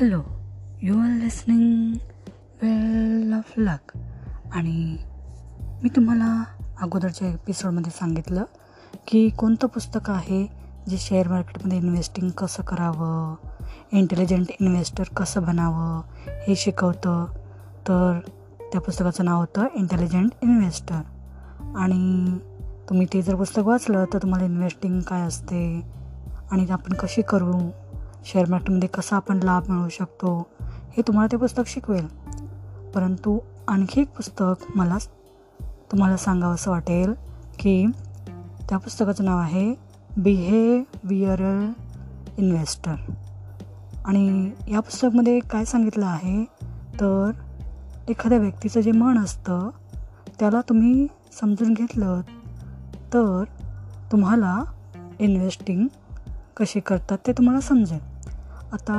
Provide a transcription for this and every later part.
Hello you are listening well of luck. आणि मी तुम्हाला अगोदरच्या एपिसोडमध्ये सांगितलं की कोणतं पुस्तक आहे जे शेअर मार्केटमध्ये इन्व्हेस्टिंग कसं करावं, इंटेलिजंट इन्व्हेस्टर कसं बनावं हे शिकवतं. तर त्या पुस्तकाचं नाव होतं इंटेलिजंट इन्व्हेस्टर. आणि तुम्ही ते जर पुस्तक वाचलं तर तुम्हाला इन्व्हेस्टिंग काय असते आणि आपण कशी करू, शेअर मार्केटमध्ये कसा आपण लाभ मिळवू शकतो हे तुम्हाला ते पुस्तक शिकवेल. परंतु आणखी एक पुस्तक मला तुम्हाला सांगावंसं वाटेल की त्या पुस्तकाचं नाव आहे बिहेवियरल इन्व्हेस्टर. आणि या पुस्तकामध्ये काय सांगितलं आहे तर एखाद्या व्यक्तीचं जे मन असतं त्याला तुम्ही समजून घेतलं तर तुम्हाला इन्व्हेस्टिंग कशी करतात ते तुम्हाला समजेल. आता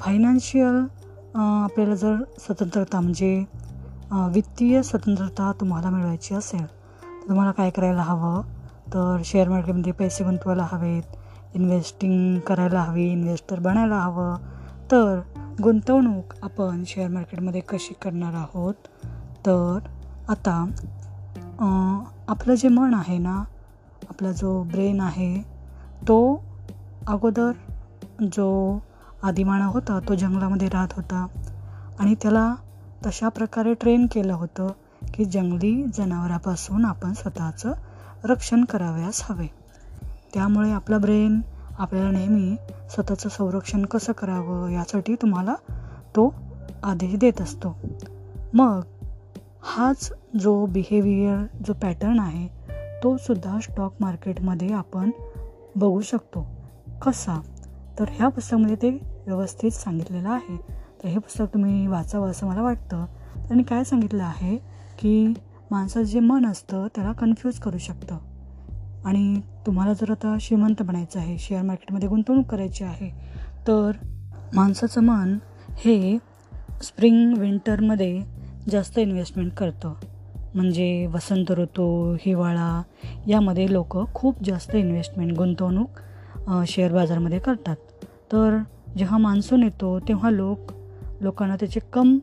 फायनान्शियल आपल्याला जर स्वतंत्रता म्हणजे वित्तीय स्वतंत्रता तुम्हाला मिळवायची असेल तर तुम्हाला काय करायला हवं तर शेअर मार्केटमध्ये पैसे गुंतवायला हवेत, इन्व्हेस्टिंग करायला हवी, इन्व्हेस्टर बनायला हवं. तर गुंतवणूक आपण शेअर मार्केटमध्ये कशी करणार आहोत तर आता आपलं जे मन आहे ना, आपला जो ब्रेन आहे तो अगोदर जो आदिमानव होता तो जंगलामध्ये राहत होता आणि त्याला तशा प्रकारे ट्रेन केलं होतं की जंगली जनावरापासून आपण स्वतःचं रक्षण करावयास हवे. त्यामुळे आपला ब्रेन आपल्याला नेहमी स्वतःचं संरक्षण कसं करावं यासाठी तुम्हाला तो आदेश देत असतो. मग हाच जो बिहेवियर जो पॅटर्न आहे तो सुद्धा स्टॉक मार्केटमध्ये आपण बघू शकतो कसा. तर ह्या पुस्तकामध्ये ते व्यवस्थित सांगितलेलं आहे. तर हे पुस्तक तुम्ही वाचावं असं मला वाटतं. त्यांनी काय सांगितलं आहे की माणसाचं जे मन असतं त्याला कन्फ्यूज करू शकतं. आणि तुम्हाला जर आता श्रीमंत बनायचं आहे, शेअर मार्केटमध्ये गुंतवणूक करायची आहे तर माणसाचं मन हे स्प्रिंग विंटरमध्ये जास्त इन्व्हेस्टमेंट करतं. म्हणजे वसंत ऋतू, हिवाळा यामध्ये लोक खूप जास्त इन्व्हेस्टमेंट गुंतवणूक शेअर बाजारामध्ये करतात. तर जेव्हा मान्सून येतो तेव्हा लोकांना त्याचे कम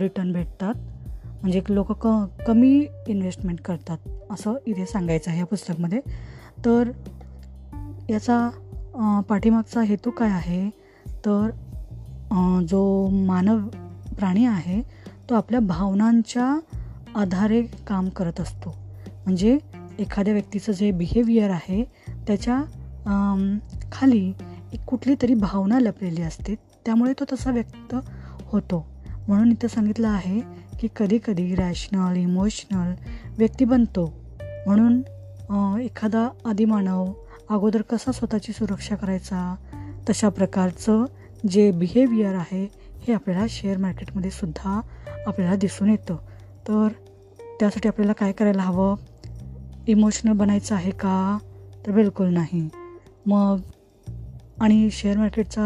रिटर्न भेटतात, म्हणजे लोक कमी इन्व्हेस्टमेंट करतात असं इथे सांगायचं आहे या पुस्तकामध्ये. तर याचा पाठीमागचा हेतू काय आहे तर जो मानव प्राणी आहे तो आपल्या भावनांच्या आधारे काम करत असतो. म्हणजे एखाद्या व्यक्तीचं जे बिहेवियर आहे त्याच्या खाली एक कुठली तरी भावना लपलेली असते, त्यामुळे तो तसा व्यक्त होतो. म्हणून इथं सांगितलं आहे की कधीकधी रॅशनल इमोशनल व्यक्ती बनतो. म्हणून एखादा आदिमानव अगोदर कसा स्वतःची सुरक्षा करायचा तशा प्रकारचं जे बिहेवियर आहे हे आपल्याला शेअर मार्केटमध्ये सुद्धा आपल्याला दिसून येतं. तर त्यासाठी आपल्याला काय करायला हवं, इमोशनल बनायचं आहे का तर बिलकुल नाही. मग आणि शेअर मार्केटचा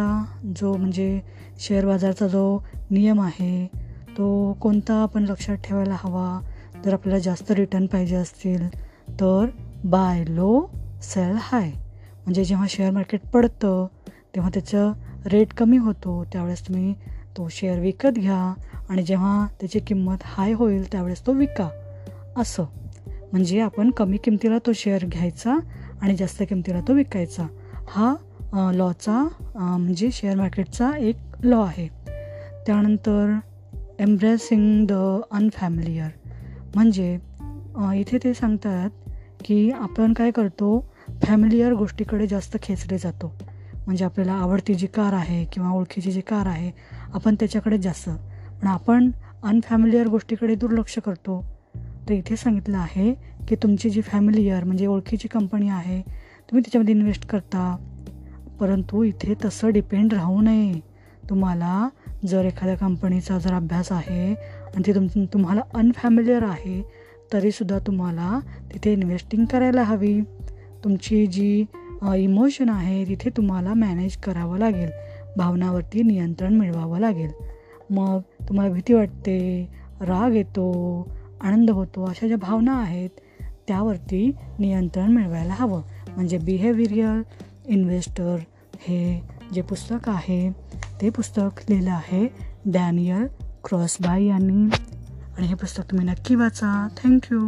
जो म्हणजे शेअर बाजारचा जो नियम आहे तो कोणता आपण लक्षात ठेवायला हवा जर आपल्याला जास्त रिटर्न पाहिजे असतील तर बाय लो सेल हाय. म्हणजे जेव्हा शेअर मार्केट पडतं तेव्हा त्याचं रेट कमी होतो त्यावेळेस तुम्ही तो शेअर विकत घ्या आणि जेव्हा त्याची किंमत हाय होईल त्यावेळेस तो विका. असं म्हणजे आपण कमी किमतीला तो शेअर घ्यायचा आणि जास्त किमतीला तो विकायचा. हा लॉचा म्हणजे शेअर मार्केटचा एक लॉ आहे. त्यानंतर एम्ब्रेसिंग द अनफॅमिलियर म्हणजे इथे ते सांगतात की आपण काय करतो, फॅमिलियर गोष्टीकडे जास्त खेचले जातो. म्हणजे आपल्याला आवडती जी कार आहे किंवा ओळखीची जी कार आहे आपण त्याच्याकडे जास्त, पण आपण अनफॅमिलियर गोष्टीकडे दुर्लक्ष करतो. तर इथे सांगितलं आहे की तुमची जी फॅमिलियर म्हणजे ओळखीची कंपनी आहे तुम्ही त्याच्यामध्ये इन्व्हेस्ट करता, परंतु इथे तसं डिपेंड राहू नये. तुम्हाला जर एखाद्या कंपनीचा जर अभ्यास आहे आणि ते तुम्हाला अनफॅमिलियर आहे तरीसुद्धा तुम्हाला तिथे इन्व्हेस्टिंग करायला हवी. तुमची जी इमोशन आहे तिथे तुम्हाला मॅनेज करावं लागेल, भावनावरती नियंत्रण मिळवावं लागेल. मग तुम्हाला भीती वाटते, राग येतो, आनंद होतो अशा ज्या भावना आहेत त्यावरती नियंत्रण मिळवायला हवं. म्हणजे बिहेवियरल इन्व्हेस्टर हे जे पुस्तक आहे ते पुस्तक लिहिलं आहे डॅनियल क्रॉसबाय यांनी, आणि हे पुस्तक तुम्ही नक्की वाचा. थँक्यू.